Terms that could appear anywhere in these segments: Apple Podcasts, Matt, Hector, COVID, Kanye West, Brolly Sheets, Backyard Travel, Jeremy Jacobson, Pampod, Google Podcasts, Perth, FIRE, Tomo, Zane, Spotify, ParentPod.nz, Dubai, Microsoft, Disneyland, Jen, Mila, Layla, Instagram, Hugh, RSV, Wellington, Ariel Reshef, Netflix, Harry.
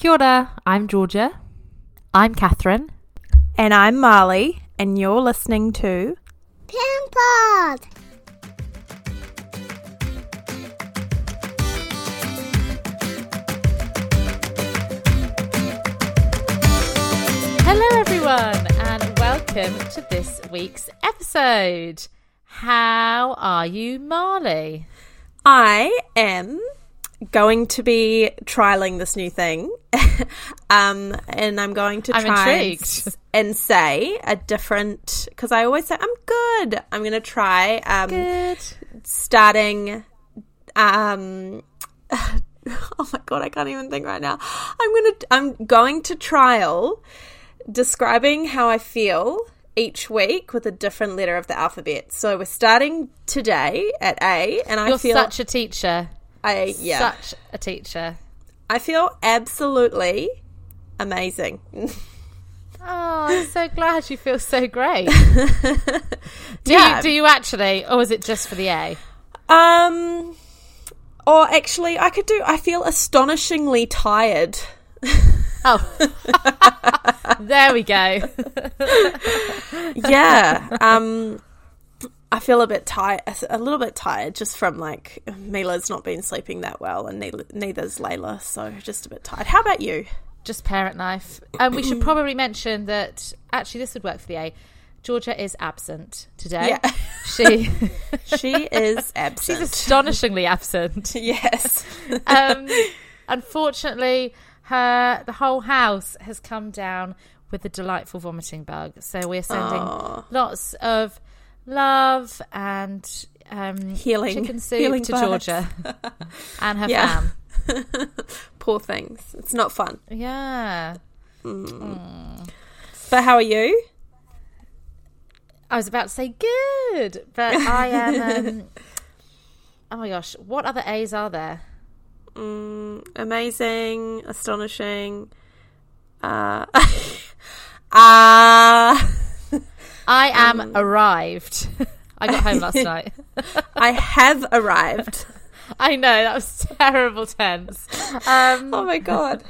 Kia ora, I'm Georgia. I'm Catherine. And I'm Marley, and you're listening to Pampod. Hello everyone, and welcome to this week's episode. How are you, Marley? I am going to be trialing this new thing and I'm going to try and say a different, because I always say I'm good. I'm going to try starting oh my god, I can't even think right now. I'm going to trial describing how I feel each week with a different letter of the alphabet. So we're starting today at A, and I feel such a teacher. Such a teacher. I feel absolutely amazing. Oh, I'm so glad you feel so great. Do you actually, or is it just for the A? Or actually, I feel astonishingly tired. Oh, there we go. Yeah. I feel a little bit tired just from like Mila's not been sleeping that well, and neither's Layla, so just a bit tired. How about you? Just parent life. We should probably mention that actually this would work for the A. Georgia is absent today. Yeah. She is absent. She's astonishingly absent. Yes. Unfortunately, the whole house has come down with a delightful vomiting bug, so we're sending lots of love and healing chicken soup to vibes. Georgia and her fam. Poor things. It's not fun. Yeah. But how are you? I was about to say good, but I am. Oh my gosh, what other A's are there? Amazing, astonishing. I am arrived. I got home last night. I have arrived. I know, that was terrible tense. Oh my god.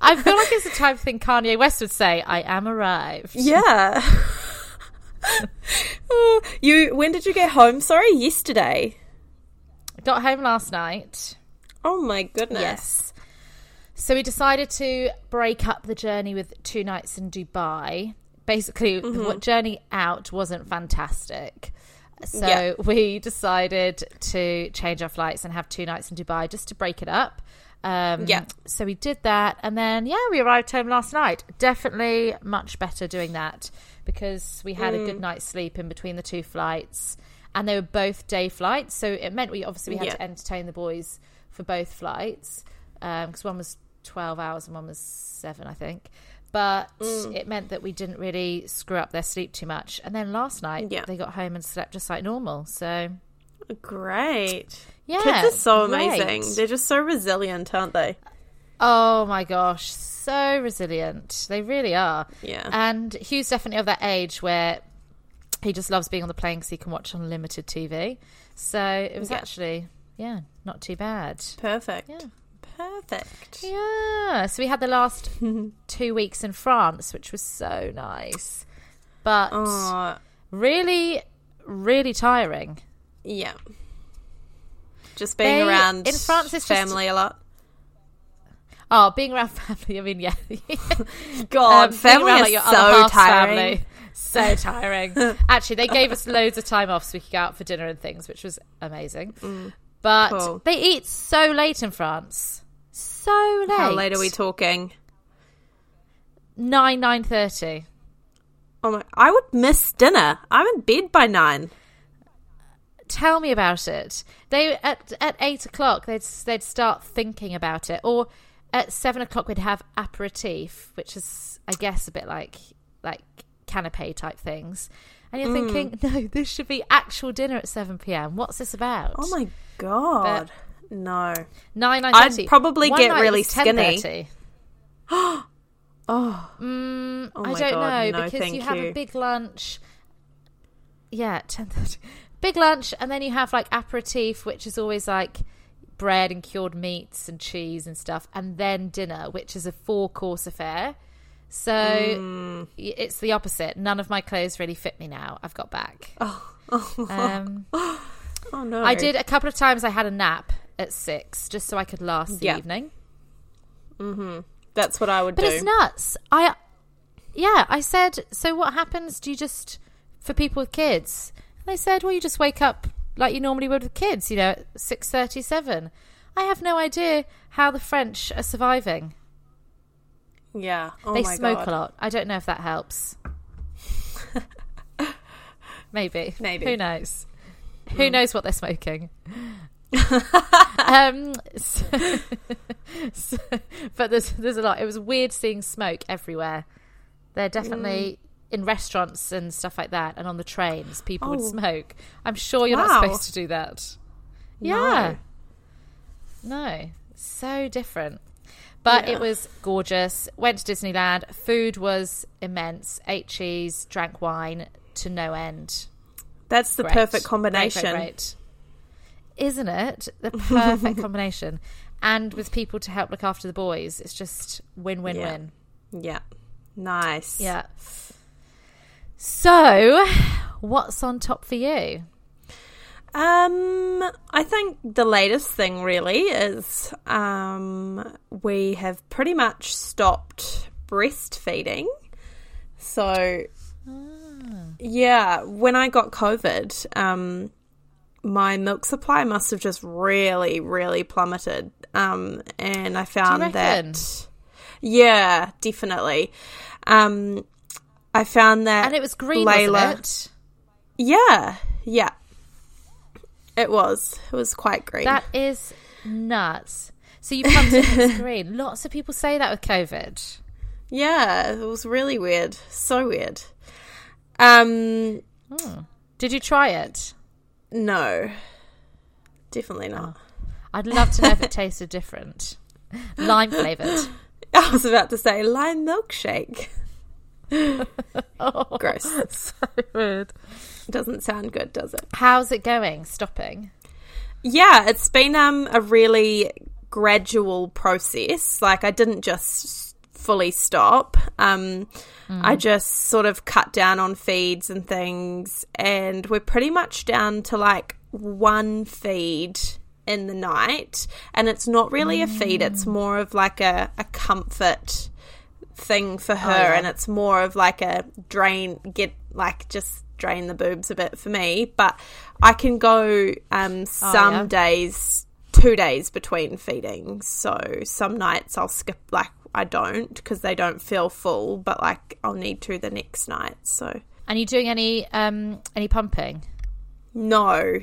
I feel like it's the type of thing Kanye West would say. I am arrived. Yeah. When did you get home? Sorry, yesterday. Got home last night. Oh my goodness. Yes. So we decided to break up the journey with 2 nights in Dubai. Basically, the journey out wasn't fantastic. So we decided to change our flights and have 2 nights in Dubai just to break it up. So we did that. And then, we arrived home last night. Definitely much better doing that because we had a good night's sleep in between the 2 flights. And they were both day flights. So it meant we had to entertain the boys for both flights because one was 12 hours and one was 7, I think. But it meant that we didn't really screw up their sleep too much. And then last night, they got home and slept just like normal. So great. Yeah. Kids are so amazing. They're just so resilient, aren't they? Oh, my gosh. So resilient. They really are. Yeah. And Hugh's definitely of that age where he just loves being on the plane because he can watch unlimited TV. So it was actually, not too bad. Perfect. Yeah. Perfect. Yeah. So we had the last 2 weeks in France, which was so nice, but really, really tiring. Yeah. Just being around in France is family a lot. Oh, being around family. I mean, yeah. God, family is so tiring. So tiring. Actually, they gave us loads of time off so we could go out for dinner and things, which was amazing. But they eat so late in France. So late. How late are we talking? 9:30. Oh my! I would miss dinner. I'm in bed by 9. Tell me about it. They at 8 o'clock they'd start thinking about it, or at 7 o'clock we'd have aperitif, which is I guess a bit like canapé type things. And you're thinking, no, this should be actual dinner at 7 p.m. What's this about? Oh my god, but no. 9:30. I'd probably get really skinny. I don't know because you have a big lunch. Yeah, 10:30. Big lunch, and then you have like aperitif, which is always like bread and cured meats and cheese and stuff, and then dinner, which is a 4-course affair. So it's the opposite. None of my clothes really fit me now. I've got back. Oh no. I did a couple of times. I had a nap at 6 just so I could last the evening. Mm-hmm. That's what I would do. But it's nuts. I said, so what happens? Do you just, for people with kids? And they said, well, you just wake up like you normally would with kids, you know, at 6:37. I have no idea how the French are surviving. Yeah. Oh, they smoke a lot. I don't know if that helps. Maybe. Who knows? Who knows what they're smoking? But there's a lot. It was weird seeing smoke everywhere. They're definitely in restaurants and stuff like that, and on the trains people would smoke. I'm sure you're not supposed to do that. Yeah. No. So different. But it was gorgeous. Went to Disneyland. Food was immense. Ate cheese, drank wine to no end. That's the perfect combination. Great. Isn't it? The perfect combination. And with people to help look after the boys. It's just win-win-win. Yeah. Nice. Yeah. So, what's on top for you? I think the latest thing really is we have pretty much stopped breastfeeding. So, when I got COVID, my milk supply must have just really, really plummeted. And I found that... Yeah, definitely. I found that... And it was green, Layla, wasn't it? Yeah. It was. It was quite green. That is nuts. So you pumped it green. Lots of people say that with COVID. Yeah, it was really weird. So weird. Did you try it? No. Definitely not. Oh. I'd love to know if it tasted different. Lime flavoured. I was about to say lime milkshake. Gross. That's so weird. Doesn't sound good, does it? How's it going? Stopping? Yeah, it's been a really gradual process. Like, I didn't just fully stop. I just sort of cut down on feeds and things, and we're pretty much down to like one feed in the night, and it's not really a feed. It's more of like a comfort thing for her, and it's more of like a drain the boobs a bit for me, but I can go some days, 2 days between feedings, so some nights I'll skip, like I don't, because they don't feel full, but like I'll need to the next night. So, and you doing any pumping? No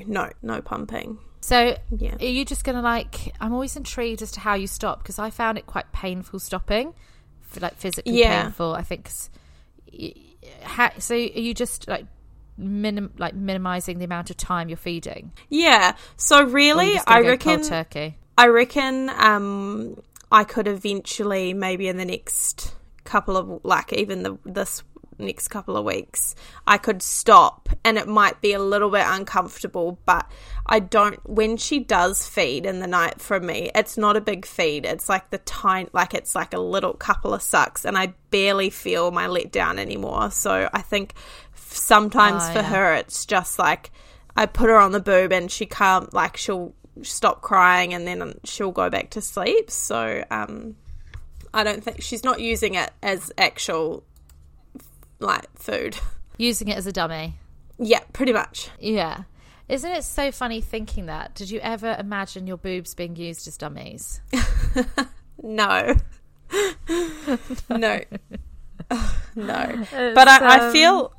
pumping. So are you just gonna, like, I'm always intrigued as to how you stop, because I found it quite painful stopping, like physically painful, I think. So are you just like minimizing the amount of time you're feeding? Yeah. So really, I reckon cold turkey. I reckon I could eventually, maybe in the next couple of, like even this next couple of weeks, I could stop, and it might be a little bit uncomfortable, but I don't, when she does feed in the night from me, it's not a big feed, it's like the tiny, like it's like a little couple of sucks, and I barely feel my letdown anymore. So I think sometimes for her it's just like I put her on the boob and she can't, like she'll stop crying and then she'll go back to sleep. So I don't think she's not using it as actual like food, using it as a dummy. Yeah, pretty much. Yeah. Isn't it so funny thinking that? Did you ever imagine your boobs being used as dummies? No. But I feel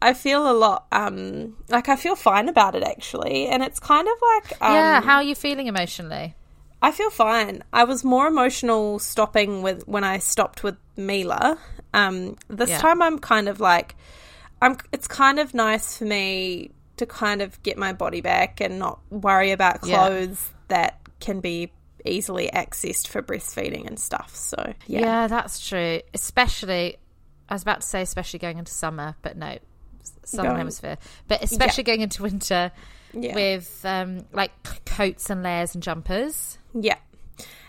a lot like I feel fine about it actually, and it's kind of like how are you feeling emotionally? I feel fine. I was more emotional stopping with when I stopped with Mila. This time I'm kind of like, it's kind of nice for me to kind of get my body back and not worry about clothes that can be easily accessed for breastfeeding and stuff. So yeah, that's true. Especially going into summer, but no, southern hemisphere, but especially going into winter with like coats and layers and jumpers. Yeah.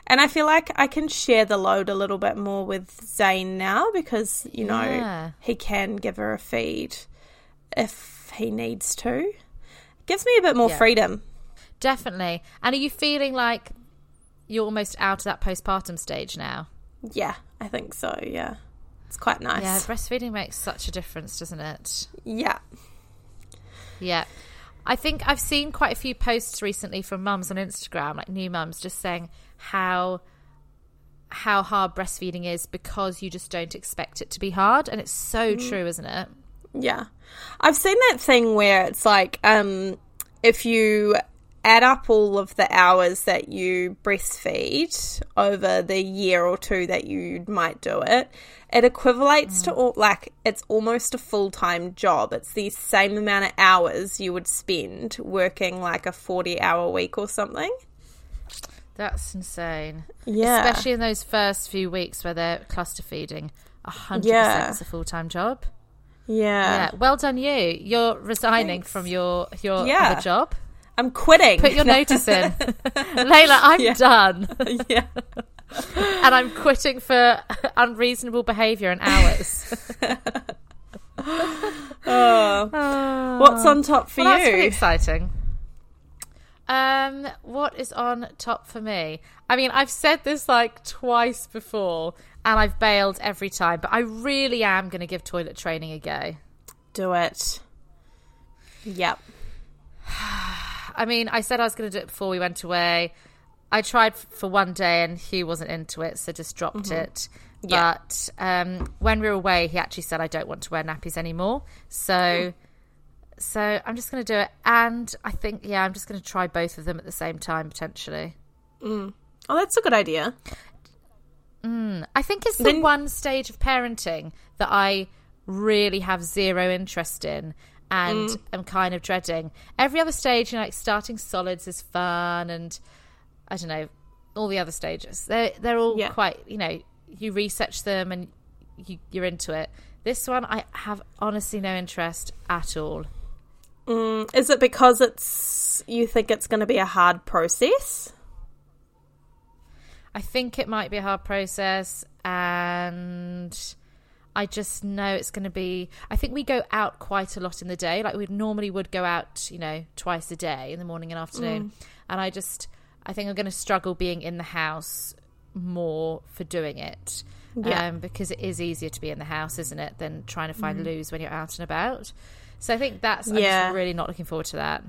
And I feel like I can share the load a little bit more with Zane now because, you know, he can give her a feed if he needs to. It gives me a bit more freedom. Definitely. And are you feeling like you're almost out of that postpartum stage now? Yeah, I think so, yeah. It's quite nice. Yeah, breastfeeding makes such a difference, doesn't it? Yeah. Yeah. I think I've seen quite a few posts recently from mums on Instagram, like new mums, just saying how hard breastfeeding is because you just don't expect it to be hard, and it's so true, isn't it? Yeah. I've seen that thing where it's like if you add up all of the hours that you breastfeed over the year or two that you might do it, it equivalates to all, like it's almost a full-time job. It's the same amount of hours you would spend working like a 40-hour week or something. That's insane. Yeah. Especially in those first few weeks where they're cluster feeding. 100% is a full-time job. Yeah. Yeah. Well done you. You're resigning from your other job. I'm quitting. Put your notice in. Layla, I'm done. Yeah. And I'm quitting for unreasonable behaviour and hours. Oh. What's on top for you? That's pretty exciting. What is on top for me? I mean, I've said this like twice before and I've bailed every time, but I really am going to give toilet training a go. Do it. Yep. I mean, I said I was going to do it before we went away. I tried for one day and Hugh wasn't into it, so just dropped it. Yeah. But when we were away, he actually said, I don't want to wear nappies anymore. So I'm just going to do it. And I think, I'm just going to try both of them at the same time, potentially. Mm. Oh, that's a good idea. I think it's the one stage of parenting that I really have zero interest in and am kind of dreading. Every other stage, you know, like starting solids is fun and, I don't know, all the other stages. They're all quite, you know, you research them and you're into it. This one, I have honestly no interest at all. Is it because you think it's going to be a hard process? I think it might be a hard process, and I just know it's going to be... I think we go out quite a lot in the day. Like, we normally would go out, you know, twice a day in the morning and afternoon. And I think I'm going to struggle being in the house more for doing it. Yeah. Because it is easier to be in the house, isn't it, than trying to find loos when you're out and about. So I think that's... I'm just really not looking forward to that.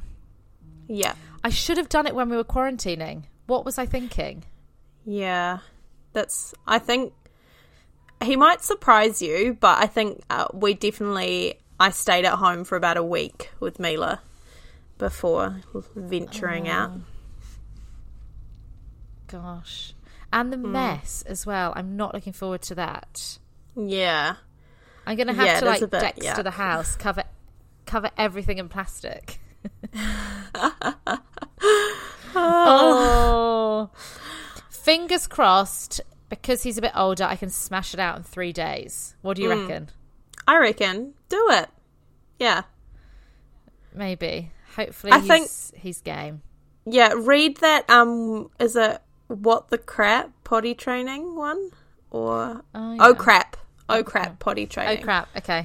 Yeah. I should have done it when we were quarantining. What was I thinking? Yeah. I think... He might surprise you, but I think I stayed at home for about a week with Mila before venturing out. Gosh. And the mess as well. I'm not looking forward to that. Yeah. I'm going to have to, like, Dexter the house, cover everything in plastic. Oh. Fingers crossed, because he's a bit older, I can smash it out in 3 days. What do you reckon? I reckon. Do it. Yeah. Maybe. Hopefully he's game. Yeah, read that, is it... What the Crap potty training one, or oh crap potty training. Potty training.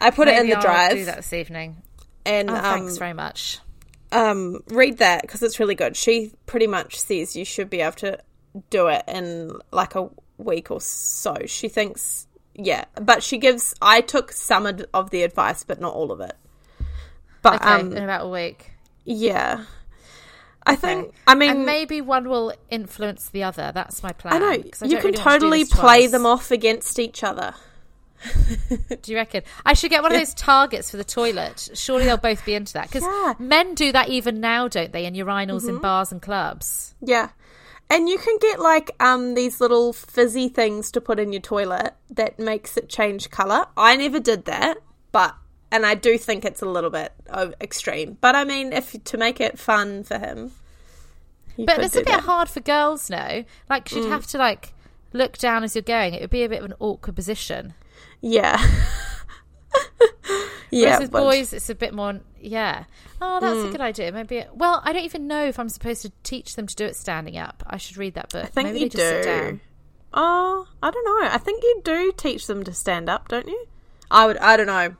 I put it in the drive. I'll do that this evening. And thanks very much. Read that because it's really good. She pretty much says you should be able to do it in like a week or so. She thinks, but she gives. I took some of the advice, but not all of it. But in about a week. Yeah. I think, I mean... And maybe one will influence the other. That's my plan. I know. You can totally play them off against each other. Do you reckon? I should get one of those targets for the toilet. Surely they'll both be into that. Because men do that even now, don't they? In urinals, in bars and clubs. Yeah. And you can get, like, these little fizzy things to put in your toilet that makes it change colour. I never did that, but... And I do think it's a little bit extreme. But, I mean, to make it fun for him. But it's a bit hard for girls, no? Like, you'd have to, like, look down as you're going. It would be a bit of an awkward position. Yeah. Whereas with boys, it's a bit more, oh, that's a good idea. Maybe, well, I don't even know if I'm supposed to teach them to do it standing up. I should read that book. I think maybe you do. Sit down. Oh, I don't know. I think you do teach them to stand up, don't you? I don't know.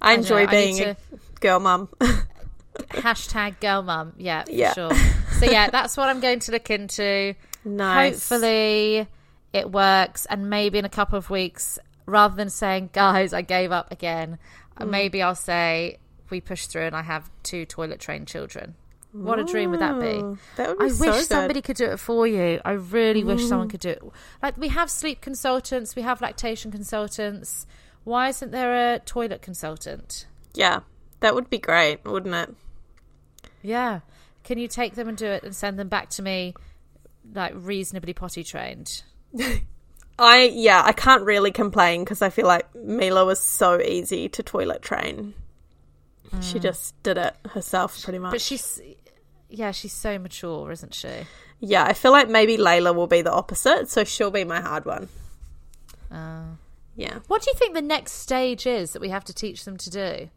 I enjoy being a girl mum. Hashtag girl mum. Yeah, yeah, for sure. So yeah, that's what I'm going to look into. Nice. Hopefully it works, and maybe in a couple of weeks, rather than saying, guys, I gave up again, maybe I'll say we pushed through and I have 2 toilet trained children. What a dream would that be? That would be so good. I wish somebody could do it for you. I really wish someone could do it. Like, we have sleep consultants, we have lactation consultants. Why isn't there a toilet consultant? Yeah, that would be great, wouldn't it? Yeah. Can you take them and do it and send them back to me, like, reasonably potty trained? I can't really complain because I feel like Mila was so easy to toilet train. She just did it herself pretty much. But she's so mature, isn't she? Yeah, I feel like maybe Layla will be the opposite, so she'll be my hard one. Yeah. What do you think the next stage is that we have to teach them to do?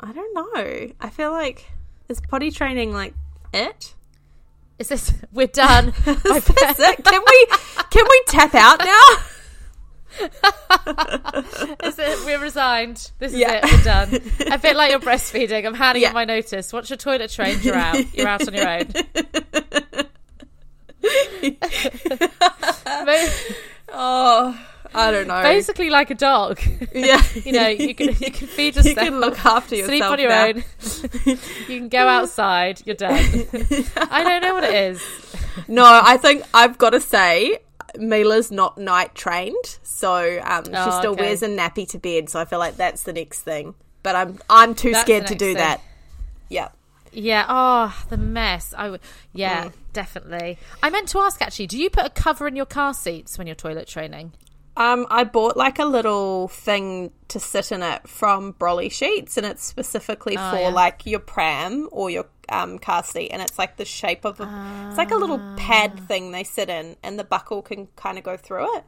I don't know. I feel like, is potty training like it? Is this, we're done? Is it? Can we tap out now? Is it, we're resigned, this is it, we're done. I feel like you're breastfeeding. I'm handing you my notice. Once your toilet trained, you're out on your own. I don't know, basically like a dog. You know, you can feed yourself, you can look after yourself, sleep on your own. You can go outside, you're done. I don't know what it is. No, I think I've got to say Mila's not night trained, so she still wears a nappy to bed, so I feel like that's the next thing. But I'm too scared to do that. Yeah Oh, the mess. Definitely. I meant to ask actually, do you put a cover in your car seats when you're toilet training? I bought like a little thing to sit in it from Brolly Sheets, and it's specifically for like your pram or your car seat, and it's like the shape of it's like a little pad thing they sit in, and the buckle can kind of go through it,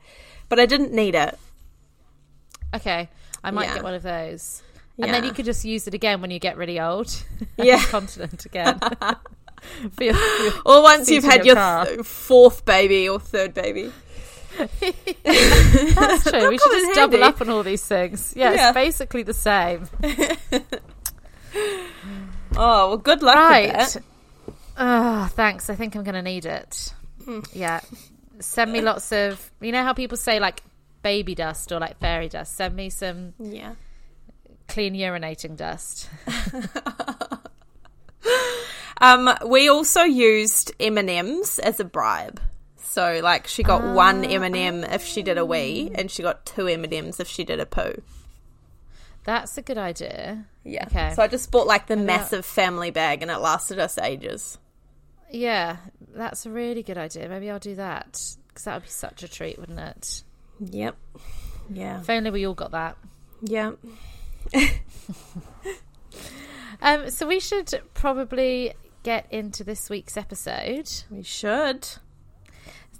but I didn't need it. Okay, I might get one of those. And then you could just use it again when you get really old. Continent again. for your or once you've had your 4th baby or 3rd baby. That's true. We should just double up on all these things. Yeah. It's basically the same. Well, good luck with that. Thanks. I think I'm going to need it. Yeah. Send me lots of, you know how people say like baby dust or like fairy dust? Send me some clean urinating dust. We also used M&Ms as a bribe. So, like, she got 1 M&M if she did a wee, and she got 2 M&Ms if she did a poo. That's a good idea. Yeah. Okay. So I just bought, like, the massive family bag, and it lasted us ages. Yeah, that's a really good idea. Maybe I'll do that, because that would be such a treat, wouldn't it? Yep. Yeah. If only we all got that. Yeah. So we should probably get into this week's episode. We should.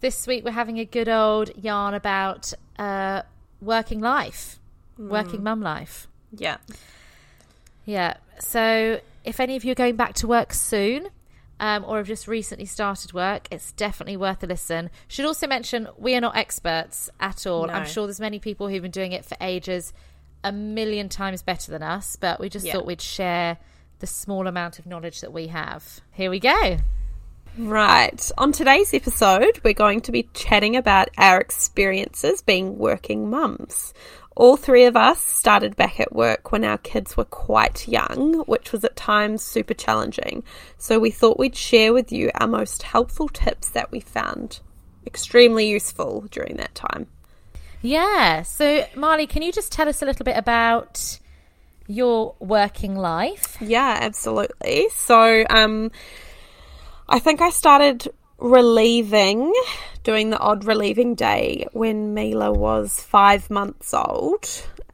This week we're having a good old yarn about working life, working mum life. Yeah. Yeah. So if any of you are going back to work soon or have just recently started work, it's definitely worth a listen. Should also mention we are not experts at all. No. I'm sure there's many people who've been doing it for ages, a million times better than us, but we just thought we'd share the small amount of knowledge that we have. Here we go. Right. On today's episode, we're going to be chatting about our experiences being working mums. All 3 of us started back at work when our kids were quite young, which was at times super challenging. So we thought we'd share with you our most helpful tips that we found extremely useful during that time. Yeah. So Marley, can you just tell us a little bit about your working life? Yeah, absolutely. So, I think I started doing the odd relieving day when Mila was 5 months old.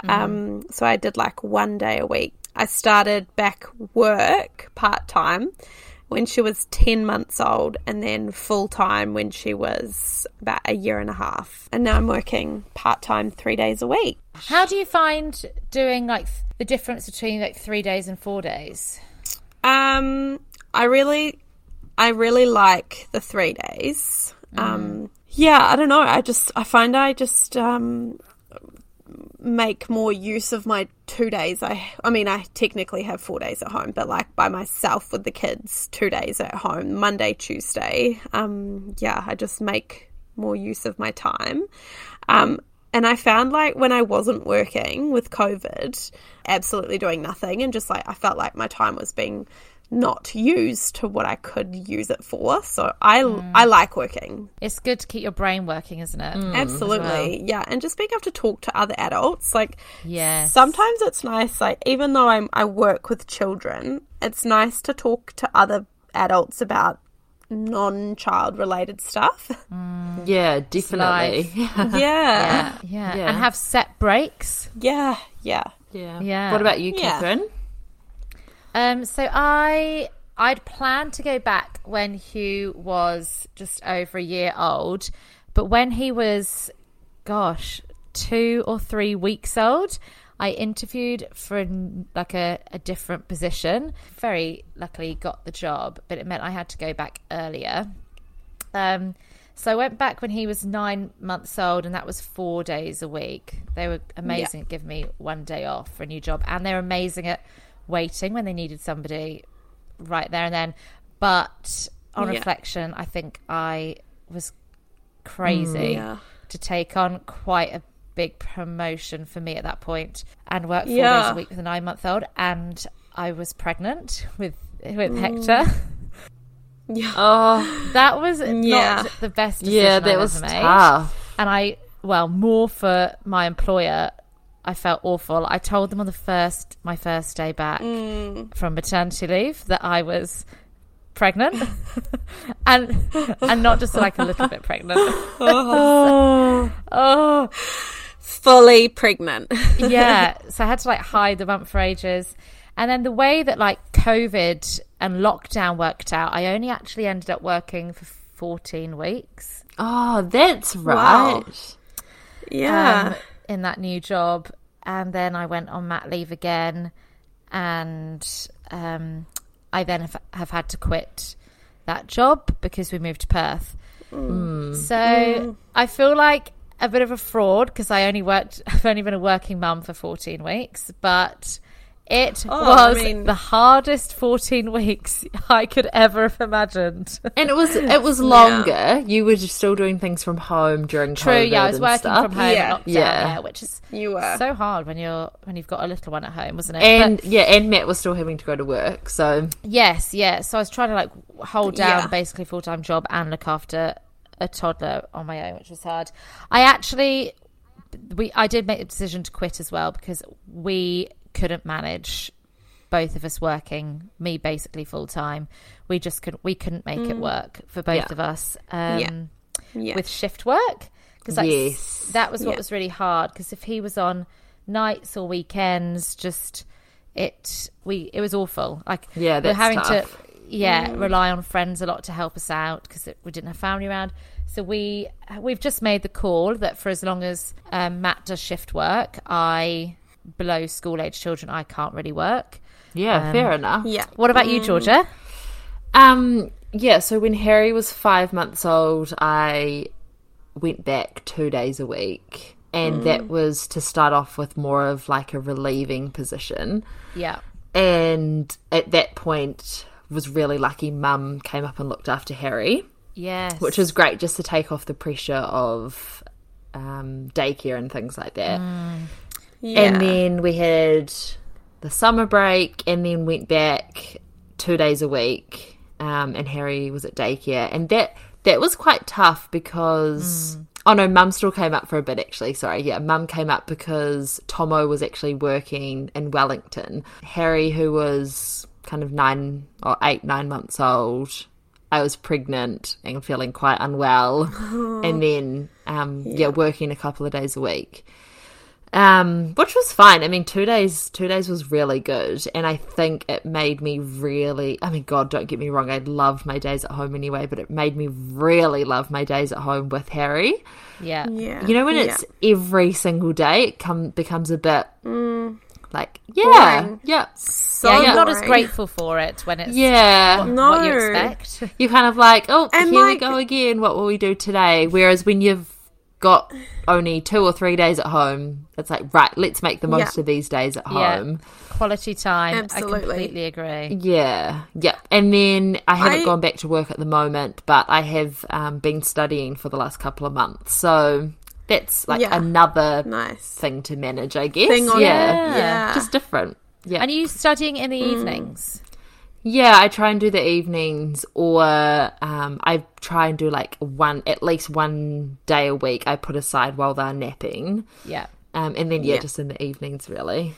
Mm-hmm. So I did like 1 day a week. I started back work part-time when she was 10 months old and then full-time when she was about a year and a half. And now I'm working part-time 3 days a week. How do you find doing like the difference between like 3 days and 4 days? I really like the 3 days. I don't know. I find I make more use of my 2 days. I mean, I technically have 4 days at home, but like by myself with the kids, 2 days at home, Monday, Tuesday. I just make more use of my time. And I found like when I wasn't working with COVID, absolutely doing nothing and just like I felt like my time was being not used to what I could use it for. So I like working. It's good to keep your brain working, isn't it? Absolutely. Well. Yeah. And just being able to talk to other adults. Like yes. Sometimes it's nice, like even though I work with children, it's nice to talk to other adults about non-child related stuff. Yeah, definitely. Yeah. And have set breaks. Yeah. What about you, Catherine? So I'd planned to go back when Hugh was just over a year old, but when he was, 2 or 3 weeks old, I interviewed for a different position. Very luckily got the job, but it meant I had to go back earlier. So I went back when he was 9 months old, and that was 4 days a week. They were amazing at giving me 1 day off for a new job, and they're amazing at waiting when they needed somebody right there and then. But on reflection, I think I was crazy to take on quite a big promotion for me at that point and work 4 days a week with a 9-month-old, and I was pregnant with Hector. That was not the best decision that was made. Tough. And more for my employer, I felt awful. I told them on my first day back from maternity leave that I was pregnant and not just like a little bit pregnant. Fully pregnant. So I had to like hide the bump for ages. And then the way that like COVID and lockdown worked out, I only actually ended up working for 14 weeks. Oh, that's right. Wow. Yeah. In that new job, and then I went on mat leave again, and I then have had to quit that job because we moved to Perth. I feel like a bit of a fraud because I've only been a working mum for 14 weeks, but it was the hardest 14 weeks I could ever have imagined. And it was longer. Yeah. You were just still doing things from home during COVID and stuff. True, yeah, I was working from home in lockdown, which is so hard when you've got a little one at home, wasn't it? And and Matt was still having to go to work, so... Yes, yeah, so I was trying to like hold down basically a full-time job and look after a toddler on my own, which was hard. I did make the decision to quit as well because we... couldn't manage both of us working, me basically full time. We just couldn't make it work for both of us with shift work, because that was what was really hard, because if he was on nights or weekends, it was awful. Like that's we're having tough. To rely on friends a lot to help us out because we didn't have family around. So we've just made the call that for as long as Matt does shift work, below school age children, I can't really work. Fair enough. What about you, Georgia? So when Harry was 5 months old, I went back 2 days a week, and that was to start off with more of like a relieving position. And at that point was really lucky Mum came up and looked after Harry, which was great, just to take off the pressure of daycare and things like that. And then we had the summer break, and then went back 2 days a week, and Harry was at daycare. And that was quite tough because Mum still came up for a bit, actually. Sorry, Mum came up because Tomo was actually working in Wellington. Harry, who was kind of 9 months old, I was pregnant and feeling quite unwell, and then working a couple of days a week. Which was fine. I mean, two days was really good. And I think it made me really, I mean, God, don't get me wrong. I loved my days at home anyway, but it made me really love my days at home with Harry. Yeah. You know, when it's every single day, it becomes a bit like, boring. You're not as grateful for it when it's what you expect. You're kind of like, oh, and here we go again. What will we do today? Whereas when you've got only 2 or 3 days at home, it's like, right, let's make the most of these days at home. Quality time. Absolutely. I completely agree. Yeah. And then I haven't gone back to work at the moment, but I have been studying for the last couple of months. So that's like another thing to manage, I guess. Just different. Yeah. And are you studying in the evenings? Yeah, I try and do the evenings, or I try and do like at least one day a week I put aside while they're napping. Yeah. And then, just in the evenings, really.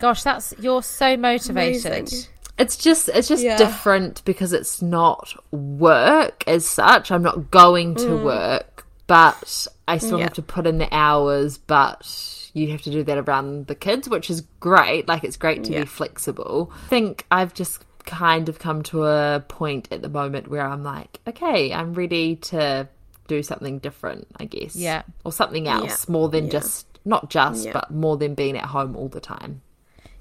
Gosh, you're so motivated. Amazing. It's just different because it's not work as such. I'm not going to work, but I still have to put in the hours, but you have to do that around the kids, which is great. Like, it's great to be flexible. I think I've just kind of come to a point at the moment where I'm like, okay, I'm ready to do something different, I guess. Yeah. Or something else, more than but more than being at home all the time.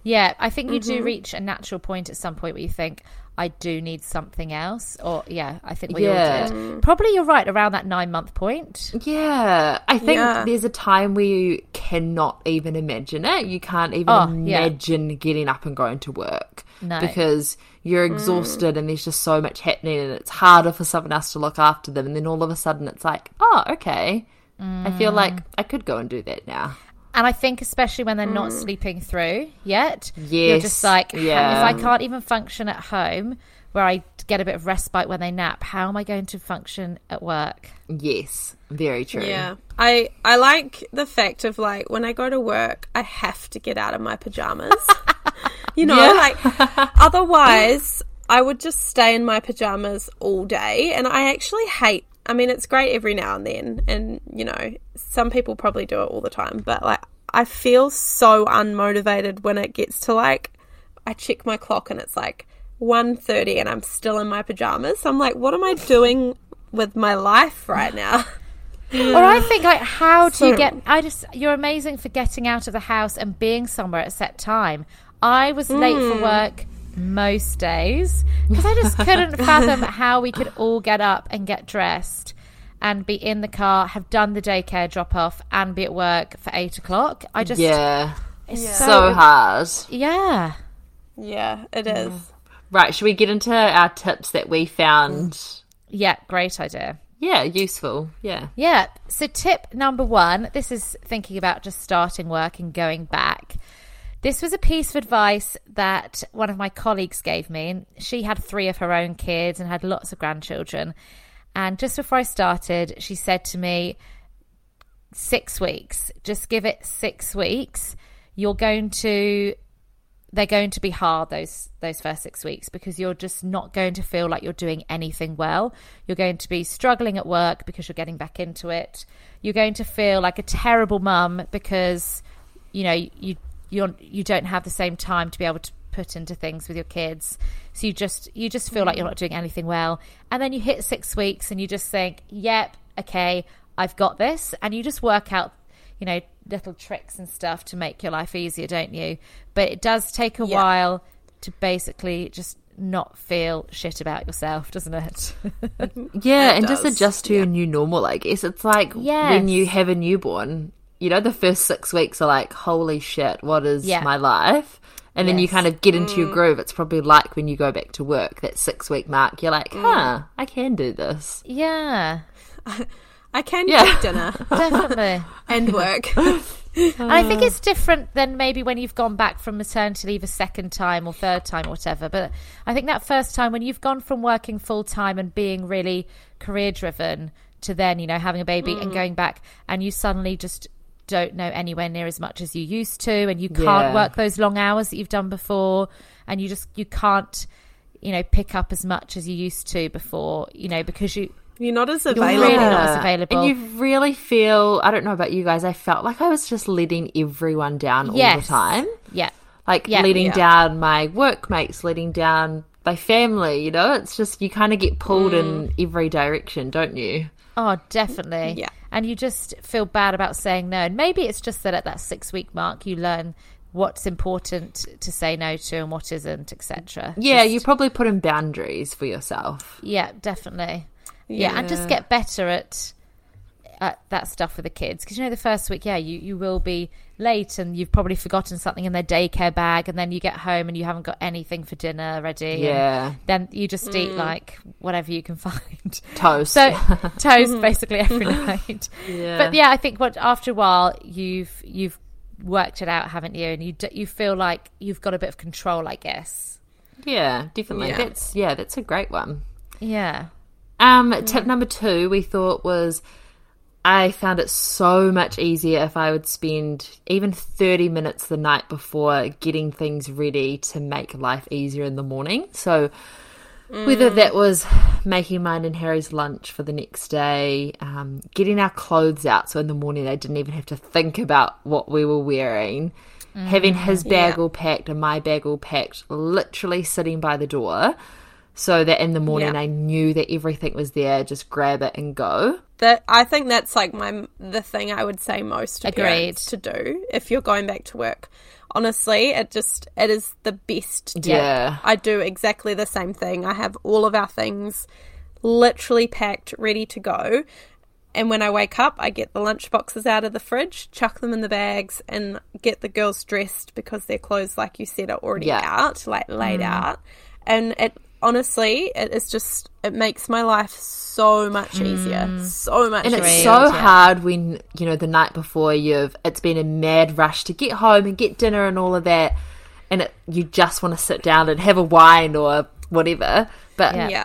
Yeah, I think you do reach a natural point at some point where you think, I do need something else. Or, I think we all did. Probably you're right, around that 9-month point. Yeah. I think there's a time where you cannot even imagine it. You can't even imagine getting up and going to work. No. Because you're exhausted and there's just so much happening and it's harder for someone else to look after them. And then all of a sudden it's like, oh, okay. I feel like I could go and do that now. And I think especially when they're not sleeping through yet, you're just like, if I can't even function at home where I get a bit of respite when they nap, how am I going to function at work? Yes, very true. Yeah, I like the fact of like, when I go to work, I have to get out of my pajamas. You know, like otherwise I would just stay in my pajamas all day. And I actually hate, I mean, it's great every now and then, and, you know, some people probably do it all the time, but, like, I feel so unmotivated when it gets to, like, I check my clock and it's, like, 1:30 and I'm still in my pajamas. So I'm like, what am I doing with my life right now? Or I think, like, how do you get – you're amazing for getting out of the house and being somewhere at a set time. I was late for work most days because I just couldn't fathom how we could all get up and get dressed and be in the car, have done the daycare drop off and be at work for 8 o'clock. I just it's so hard. It is. Right, should we get into our tips that we found? Great idea. Useful. So tip number 1, this is thinking about just starting work and going back. This was a piece of advice that one of my colleagues gave me, and she had 3 of her own kids and had lots of grandchildren. And just before I started, she said to me, 6 weeks, just give it 6 weeks. They're going to be hard, those first 6 weeks, because you're just not going to feel like you're doing anything well. You're going to be struggling at work because you're getting back into it. You're going to feel like a terrible mum because, you know, you don't have the same time to be able to put into things with your kids, so you just feel like you're not doing anything well. And then you hit 6 weeks and you just think, yep, okay, I've got this. And you just work out, you know, little tricks and stuff to make your life easier, don't you? But it does take a while to basically just not feel shit about yourself, doesn't it? Just adjust to your new normal, I guess. It's like when you have a newborn, you know, the first 6 weeks are like, holy shit, what is my life? And then you kind of get into your groove. It's probably like when you go back to work, that 6 week mark, you're like, I can do this. Yeah. I can cook dinner. Definitely. And work. And I think it's different than maybe when you've gone back from maternity leave a second time or third time or whatever. But I think that first time when you've gone from working full time and being really career driven to then, you know, having a baby and going back, and you suddenly just don't know anywhere near as much as you used to, and you can't work those long hours that you've done before, and you can't, you know, pick up as much as you used to before, you know, because you You're not as available. You're really not as available. And you really feel, I don't know about you guys, I felt like I was just letting everyone down all the time. Yeah. Like letting down my workmates, letting down my family, you know? It's just you kind of get pulled in every direction, don't you? Oh, definitely. Yeah. And you just feel bad about saying no. And maybe it's just that at that 6-week mark you learn what's important to say no to and what isn't, etc. Yeah, you probably put in boundaries for yourself. Yeah, definitely. Yeah, and just get better at that stuff with the kids. Because, you know, the first week, you will be late and you've probably forgotten something in their daycare bag, and then you get home and you haven't got anything for dinner ready. Yeah. Then you just eat, like, whatever you can find. Toast. So, toast basically every night. Yeah. But, yeah, I think after a while you've worked it out, haven't you? And you feel like you've got a bit of control, I guess. Yeah, definitely. Yeah. That's a great one. Yeah. Tip number 2 we thought was, I found it so much easier if I would spend even 30 minutes the night before getting things ready to make life easier in the morning. So whether that was making mine and Harry's lunch for the next day, getting our clothes out so in the morning they didn't even have to think about what we were wearing, having his bag all packed and my bag all packed, literally sitting by the door. So that in the morning I knew that everything was there, just grab it and go. I think that's like the thing I would say most to parents to do if you're going back to work. Honestly, it is the best tip. Yeah. I do exactly the same thing. I have all of our things literally packed, ready to go. And when I wake up, I get the lunch boxes out of the fridge, chuck them in the bags, and get the girls dressed because their clothes, like you said, are already out, like laid out. And honestly, it makes my life so much easier, so much easier. And it's so hard when, you know, the night before it's been a mad rush to get home and get dinner and all of that, and you just want to sit down and have a wine or whatever. But wine. Yeah,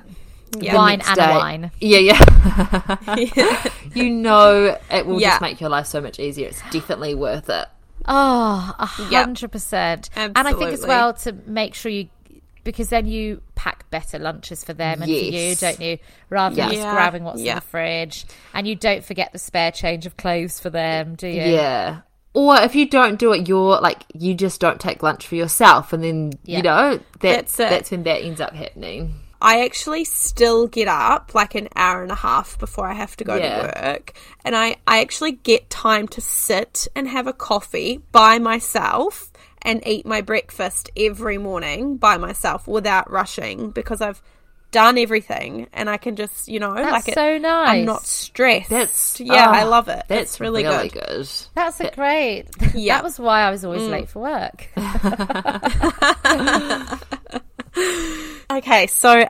yeah. You know, it will just make your life so much easier. It's definitely worth it. Oh, 100%. And I think as well to make sure because then you pack better lunches for them and for you, don't you? Rather than just grabbing what's in the fridge. And you don't forget the spare change of clothes for them, do you? Yeah. Or if you don't do it, you're like, you just don't take lunch for yourself. And then, you know, that's when that ends up happening. I actually still get up like an hour and a half before I have to go to work. And I actually get time to sit and have a coffee by myself and eat my breakfast every morning by myself without rushing, because I've done everything and I can just, you know, that's like so nice. I'm not stressed. I love it. That's really good. That's a great. Yeah. That was why I was always late for work. Okay, so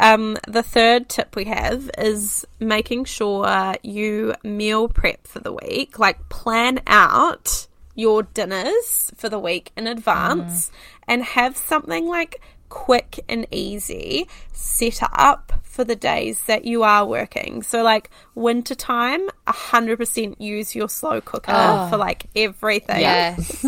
the third tip we have is making sure you meal prep for the week, like plan out your dinners for the week in advance and have something like quick and easy set up for the days that you are working. So like winter time, 100% use your slow cooker for like everything. Yes.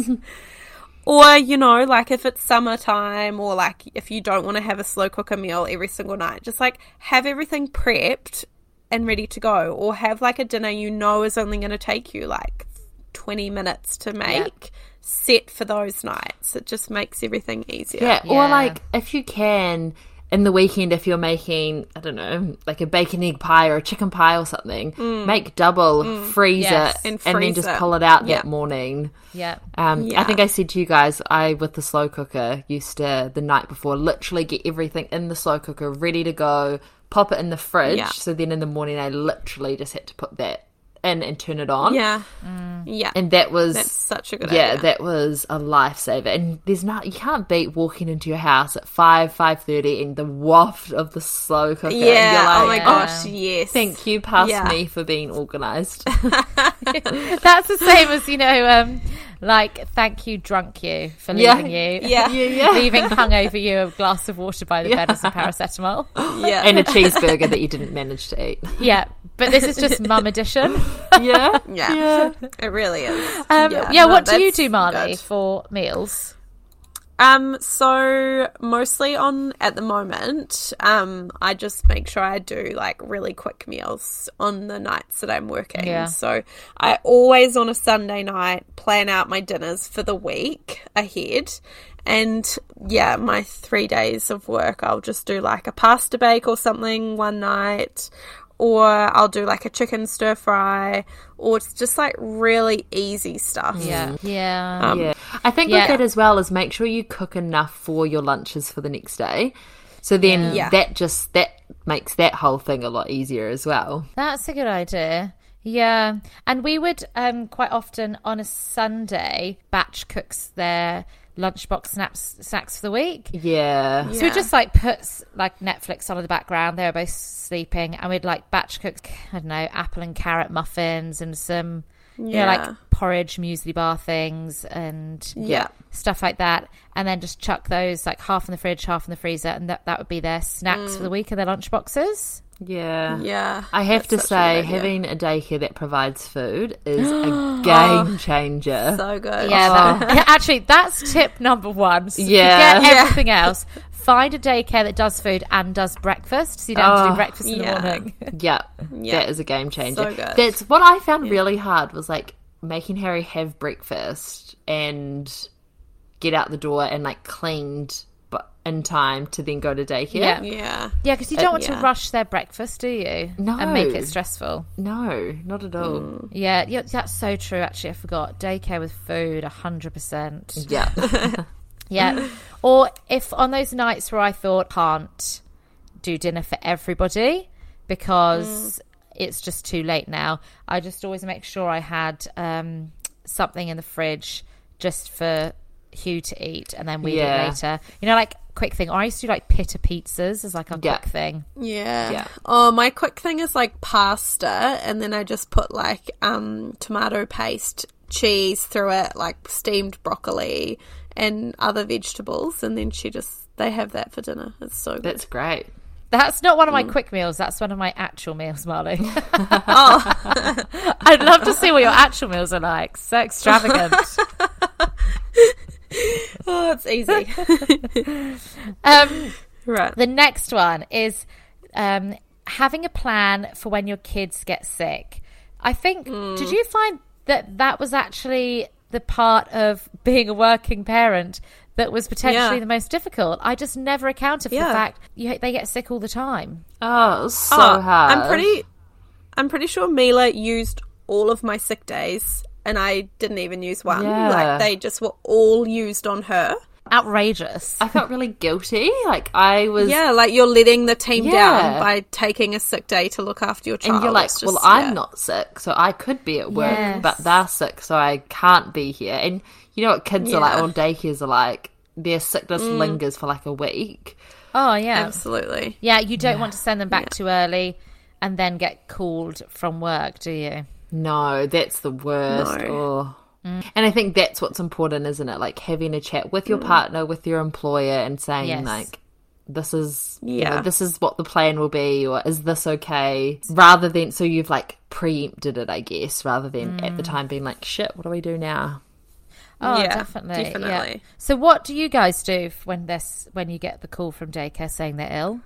Or, you know, like if it's summertime, or like if you don't want to have a slow cooker meal every single night, just like have everything prepped and ready to go, or have like a dinner you know is only going to take you like 20 minutes to make set for those nights. It just makes everything easier. Or like if you can in the weekend, if you're making, I don't know, like a bacon egg pie or a chicken pie or something, make double, freeze it, and then just pull it out that morning. I think I said to you guys, I with the slow cooker used to the night before literally get everything in the slow cooker ready to go, pop it in the fridge, so then in the morning I literally just had to put that in and turn it on. And that's such a good idea. That was a lifesaver. And you can't beat walking into your house at 5:30 and the waft of the slow cooker. And you're like, oh my gosh, yes, thank you past me for being organised. That's the same as, you know, like thank you drunk you for leaving you. Leaving hungover you a glass of water by the bed and some paracetamol. And a cheeseburger that you didn't manage to eat. But this is just mum edition. It really is. What do you do, Marley, for meals? So mostly on at the moment, I just make sure I do like really quick meals on the nights that I'm working. Yeah. So I always on a Sunday night plan out my dinners for the week ahead. And yeah, my 3 days of work, I'll just do like a pasta bake or something one night, or I'll do like a chicken stir fry, or it's just like really easy stuff. Yeah. Yeah. Yeah. I think with that as well is make sure you cook enough for your lunches for the next day. So then that makes that whole thing a lot easier as well. That's a good idea. Yeah. And we would quite often on a Sunday batch cooks their lunchbox snacks for the week. Yeah. So we just like puts like Netflix on in the background. They were both sleeping, and we'd like batch cook, I don't know, apple and carrot muffins and some, you know, like porridge muesli bar things and stuff like that. And then just chuck those like half in the fridge, half in the freezer, and that would be their snacks for the week and their lunchboxes. Yeah. Yeah. I have to say, having a daycare that provides food is a game changer. So good. Yeah. Oh. Actually, that's tip number one. So forget everything else. Find a daycare that does food and does breakfast, so you don't have to do breakfast in the morning. That is a game changer. So good. That's what I found really hard was like making Harry have breakfast and get out the door and like cleaned in time to then go to daycare. Yeah, because you don't want to rush their breakfast, do you? No. And make it stressful. No, not at all. Yeah, that's so true, actually. I forgot. Daycare with food, 100%. Yeah. Yeah. Or if on those nights where I thought, can't do dinner for everybody because it's just too late now, I just always make sure I had something in the fridge just for Hugh to eat, and then we do it later. You know, like quick thing. Or I used to do like pita pizzas as like a quick thing. Yeah. Oh, my quick thing is like pasta, and then I just put like tomato paste, cheese through it, like steamed broccoli and other vegetables, and then they have that for dinner. It's so good. That's great. That's not one of my quick meals. That's one of my actual meals, Marley. I'd love to see what your actual meals are like. So extravagant. Oh, it's easy. Right. The next one is having a plan for when your kids get sick. I think, did you find that was actually the part of being a working parent that was potentially the most difficult? I just never accounted for the fact they get sick all the time. Oh, it was so hard. I'm pretty sure Mila used all of my sick days, and I didn't even use one. Yeah. Like, they just were all used on her. Outrageous. I felt really guilty. Like, I was... Yeah, like, you're letting the team down by taking a sick day to look after your child. And you're like, just, I'm not sick, so I could be at work, but they're sick, so I can't be here. And you know what kids are like, or daycares are like, their sickness lingers for, like, a week. Oh, yeah. Absolutely. Yeah, you don't want to send them back too early and then get called from work, do you? No, that's the worst. No. Oh. And I think that's what's important, isn't it? Like having a chat with your partner, with your employer, and saying like, this is this is what the plan will be, or is this okay? Rather than, so you've like preempted it, I guess, rather than at the time being like, shit, what do we do now? Oh, yeah, definitely. Yeah. So what do you guys do when you get the call from daycare saying they're ill?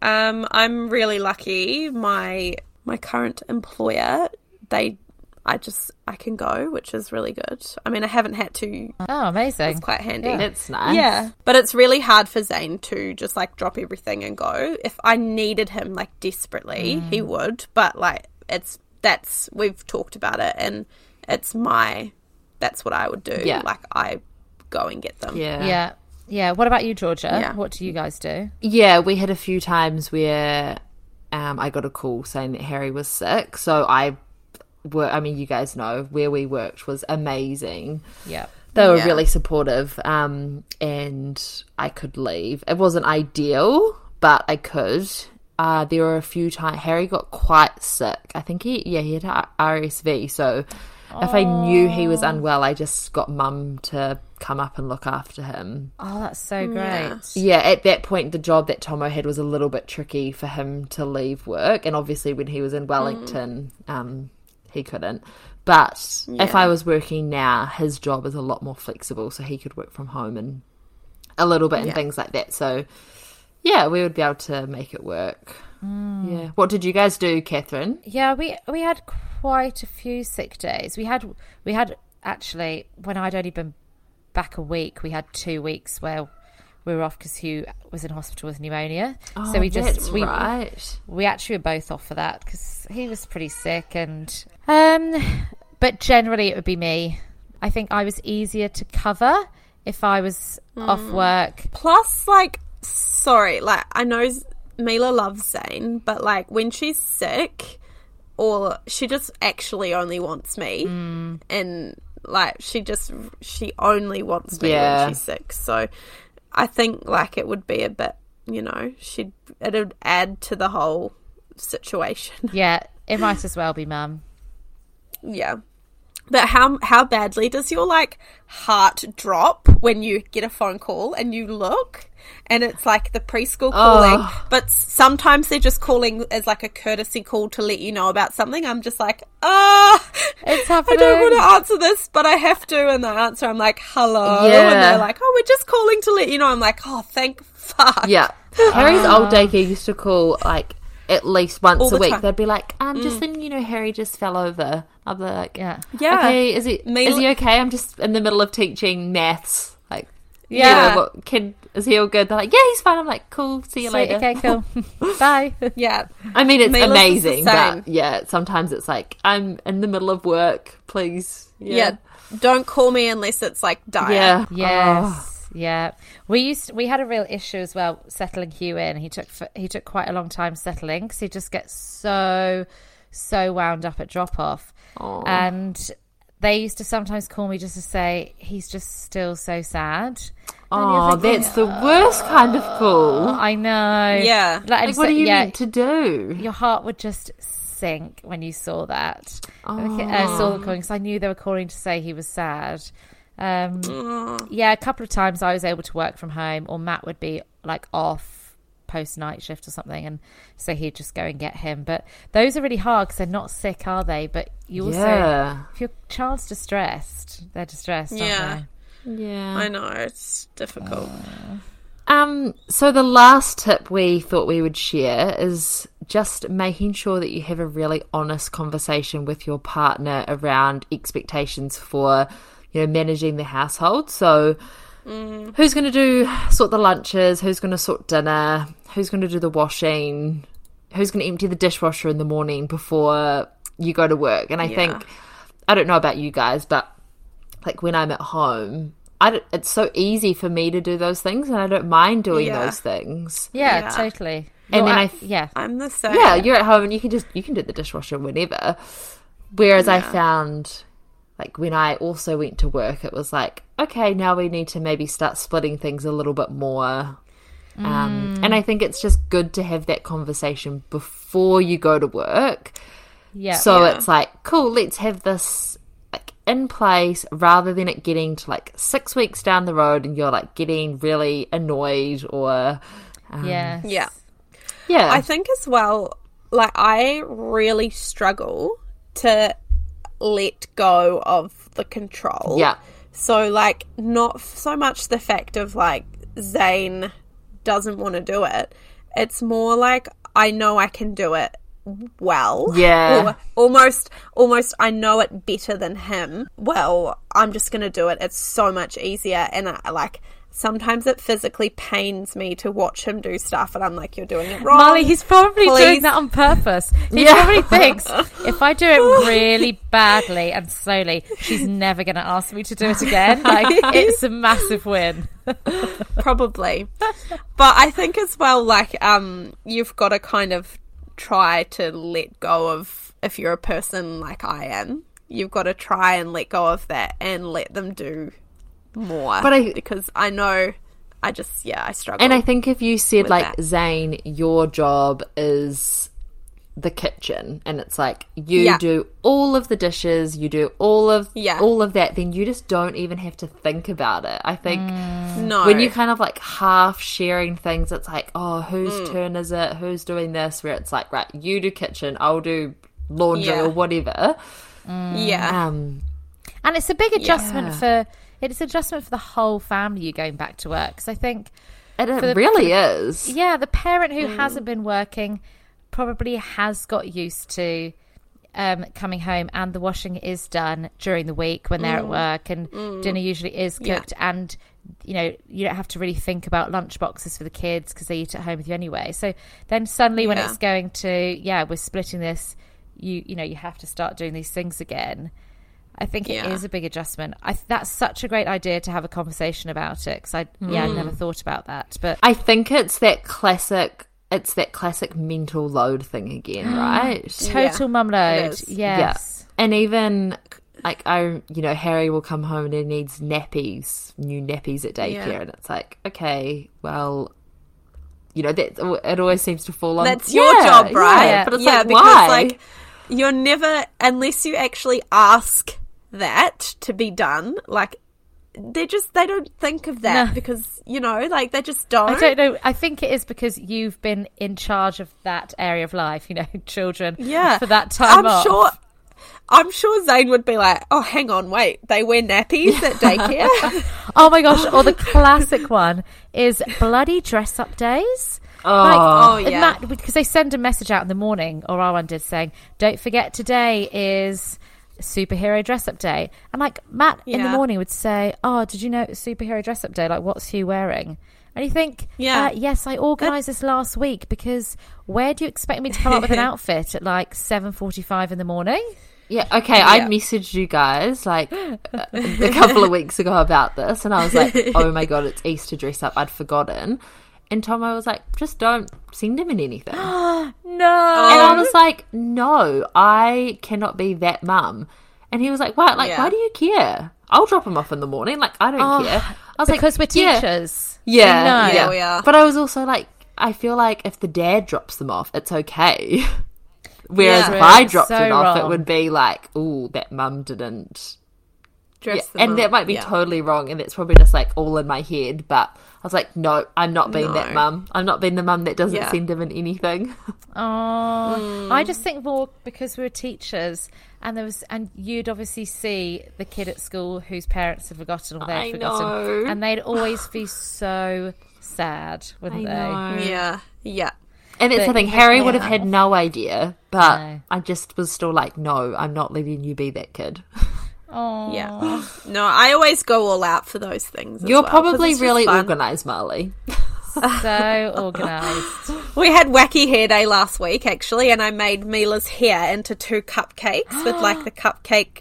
I'm really lucky. My current employer, I can go, which is really good. I mean, I haven't had to. Oh, amazing. It's quite handy. Yeah. That's nice. Yeah. But it's really hard for Zane to just, like, drop everything and go. If I needed him, like, desperately, he would. But, like, we've talked about it, and that's what I would do. Yeah. Like, I go and get them. Yeah. Yeah. Yeah. What about you, Georgia? Yeah. What do you guys do? Yeah, we had a few times where... I got a call saying that Harry was sick. So you guys know where we worked was amazing. Yeah. They were really supportive, and I could leave. It wasn't ideal, but I could. There were a few times Harry got quite sick. I think he had RSV. So if I knew he was unwell, I just got mum to come up and look after him. Oh, that's so great. Yeah, at that point, the job that Tomo had was a little bit tricky for him to leave work. And obviously when he was in Wellington, he couldn't. But if I was working now, his job is a lot more flexible, so he could work from home and a little bit and things like that. So, yeah, we would be able to make it work. Mm. Yeah. What did you guys do, Catherine? Yeah, we had quite a few sick days. We had actually, when I'd only been back a week, we had 2 weeks where we were off because Hugh was in hospital with pneumonia. Oh, so we actually were both off for that because he was pretty sick. And but generally it would be me. I think I was easier to cover if I was off work. Plus, I know Mila loves Zane, but when she's sick, or she just actually only wants me, and she only wants me when she's sick. So I think it would be a bit, it'd add to the whole situation. Yeah, it might as well be mum. Yeah. But how badly does your heart drop when you get a phone call and you look and it's the preschool calling, but sometimes they're just calling as a courtesy call to let you know about something. I'm just it's happening. I don't want to answer this, but I have to. And the answer, I'm hello. Yeah. And they're we're just calling to let you know. I'm thank fuck. Yeah. Harry's old day geek used to call at least once a week. Time. They'd be I'm just thinking, Harry just fell over. I'd be yeah. Okay, is he okay? I'm just in the middle of teaching maths. What kid, is he all good? They're yeah, he's fine. I'm cool, see you later. Okay, cool. Bye. Yeah. I mean, it's Mila's amazing, but sometimes it's I'm in the middle of work, please. Yeah. Don't call me unless it's dire. Yeah. Yes. Oh. Yeah, we had a real issue as well settling Hugh in. He took quite a long time settling because he just gets so wound up at drop off. And they used to sometimes call me just to say he's just still so sad. Oh, that's the worst kind of call. I know. Yeah, what do you meant to do? Your heart would just sink when you saw that. I saw them calling because I knew they were calling to say he was sad. A couple of times I was able to work from home, or Matt would be off post night shift or something, and so he'd just go and get him. But those are really hard because they're not sick, are they? But you also, if your child's distressed, they're distressed, aren't they? Yeah, I know, it's difficult. So the last tip we thought we would share is just making sure that you have a really honest conversation with your partner around expectations for managing the household. So who's going to sort the lunches, who's going to sort dinner, who's going to do the washing, who's going to empty the dishwasher in the morning before you go to work. And I think, I don't know about you guys, but when I'm at home, it's so easy for me to do those things, and I don't mind doing those things. Yeah, totally. And I'm the same. Yeah, you're at home and you can do the dishwasher whenever. Whereas I found... when I also went to work, it was okay, now we need to maybe start splitting things a little bit more. And I think it's just good to have that conversation before you go to work. Yeah. So it's cool, let's have this in place, rather than it getting to 6 weeks down the road and you're getting really annoyed or... yes. Yeah. Yeah. I think as well, I really struggle to... let go of the control. Yeah. So not so much the fact of Zane doesn't want to do it. It's more I know I can do it well. Yeah. Or almost I know it better than him. Well, I'm just going to do it. It's so much easier. And I sometimes it physically pains me to watch him do stuff, and I'm you're doing it wrong. Molly, he's probably doing that on purpose. He probably thinks, if I do it really badly and slowly, she's never going to ask me to do it again. It's a massive win. Probably. But I think as well, you've got to kind of try to let go of, if you're a person like I am, you've got to try and let go of that and let them do more, because I know I just I struggle. And I think if you said that, Zane, your job is the kitchen, and it's you do all of the dishes, you do all of that, then you just don't even have to think about it. I think when you kind of half sharing things, it's whose turn is it? Who's doing this? Where it's right, you do kitchen, I'll do laundry or whatever. Yeah. And it's a big adjustment for the whole family, you going back to work. Because I think it really is. Yeah, the parent who hasn't been working probably has got used to coming home and the washing is done during the week when they're at work, and dinner usually is cooked, and you know, you don't have to really think about lunch boxes for the kids because they eat at home with you anyway. So then suddenly when it's going to we're splitting this, you know, you have to start doing these things again. I think it is a big adjustment. That's such a great idea to have a conversation about it, because I never thought about that. But I think it's that classic mental load thing again, right? Total mum load. Yes. Yeah. And even like Harry will come home and he needs new nappies at daycare, and it's like, okay, well, you know, that it always seems to fall on. That's your job, right? Yeah. But it's like, because why? Like, you're never, unless you actually ask that to be done, like, they don't think of that because, you know, like, they just don't. I don't know. I think it is because you've been in charge of that area of life, you know, children for that time off. I'm sure Zane would be like, oh, hang on, wait, they wear nappies at daycare? Oh, my gosh. Or the classic one is bloody dress-up days. Matt, because they send a message out in the morning, or our one did, saying, don't forget today is superhero dress-up day. And, like, Matt in the morning would say, oh, did you know it was superhero dress-up day? Like, what's Hugh wearing? And you think, yes, I organised this last week, because where do you expect me to come up with an outfit at, like, 7:45 in the morning? Yeah, okay, I messaged you guys, like, a couple of weeks ago about this, and I was like, oh, my God, it's Easter dress-up. I'd forgotten. And Tomo was like, just don't send him in anything. No. And I was like, no, I cannot be that mum. And he was like, what? Like, why do you care? I'll drop him off in the morning. Like, I don't care. I was because we're teachers. Yeah. Yeah, we are. But I was also like, I feel like if the dad drops them off, it's okay. Whereas if I dropped them off, it would be like, oh, that mum didn't. And that might be totally wrong, and that's probably just like all in my head, but I was like, no, I'm not being that mum. I'm not being the mum that doesn't send him in anything. I just think more because we were teachers, and you'd obviously see the kid at school whose parents have forgotten or they've forgotten, and they'd always be so sad, wouldn't they? Yeah. And it's something Harry would have had no idea, but I just was still like, no, I'm not letting you be that kid. Oh yeah, no, I always go all out for those things. You're probably really organised, Marley. So organised. We had wacky hair day last week, actually, and I made Mila's hair into 2 cupcakes with like the cupcake,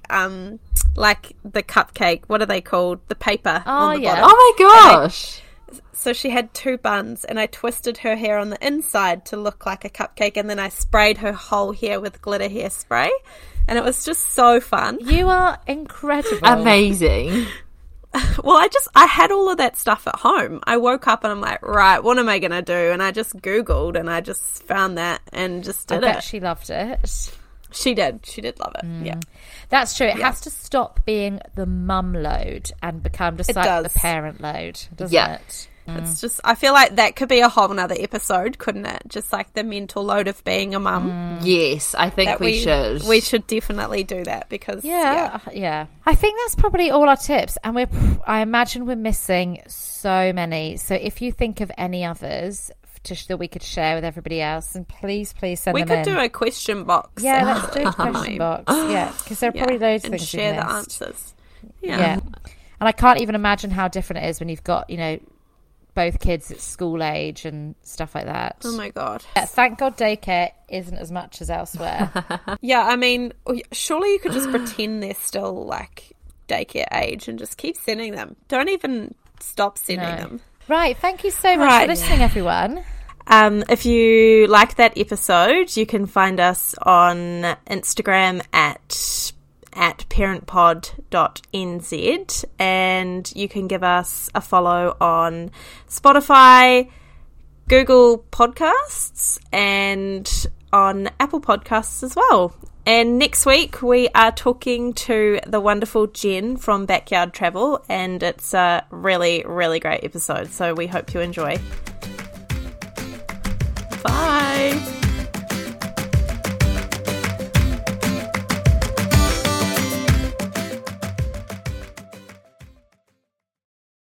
what are they called? The paper. On the bottom. Oh my gosh. So she had 2 buns, and I twisted her hair on the inside to look like a cupcake, and then I sprayed her whole hair with glitter hairspray. And it was just so fun. You are incredible. Amazing. Well, I had all of that stuff at home. I woke up and I'm like, right, what am I going to do? And I just Googled and I just found that and just did it. I bet she loved it. She did. She did love it. Yeah. That's true. It has to stop being the mum load and become just like the parent load, doesn't it? It's just, I feel like that could be a whole nother episode, couldn't it? Just like the mental load of being a mum. Yes, I think that we should. We should definitely do that because, yeah. I think that's probably all our tips. And I imagine we're missing so many. So if you think of any others that we could share with everybody else, and please send them in. We could do a question box. Yeah, let's do a question box. Yeah, because there are probably loads of things and share the answers. Yeah. And I can't even imagine how different it is when you've got, you know, both kids at school age and stuff like that. Oh my God. Yeah, thank God daycare isn't as much as elsewhere. I mean, surely you could just pretend they're still like daycare age and just keep sending them. Don't even stop sending them. Right, thank you so much for listening, everyone. If you like that episode, you can find us on Instagram at ParentPod.nz, and you can give us a follow on Spotify, Google Podcasts, and on Apple Podcasts as well. And next week we are talking to the wonderful Jen from Backyard Travel, and it's a really, really great episode, so we hope you enjoy.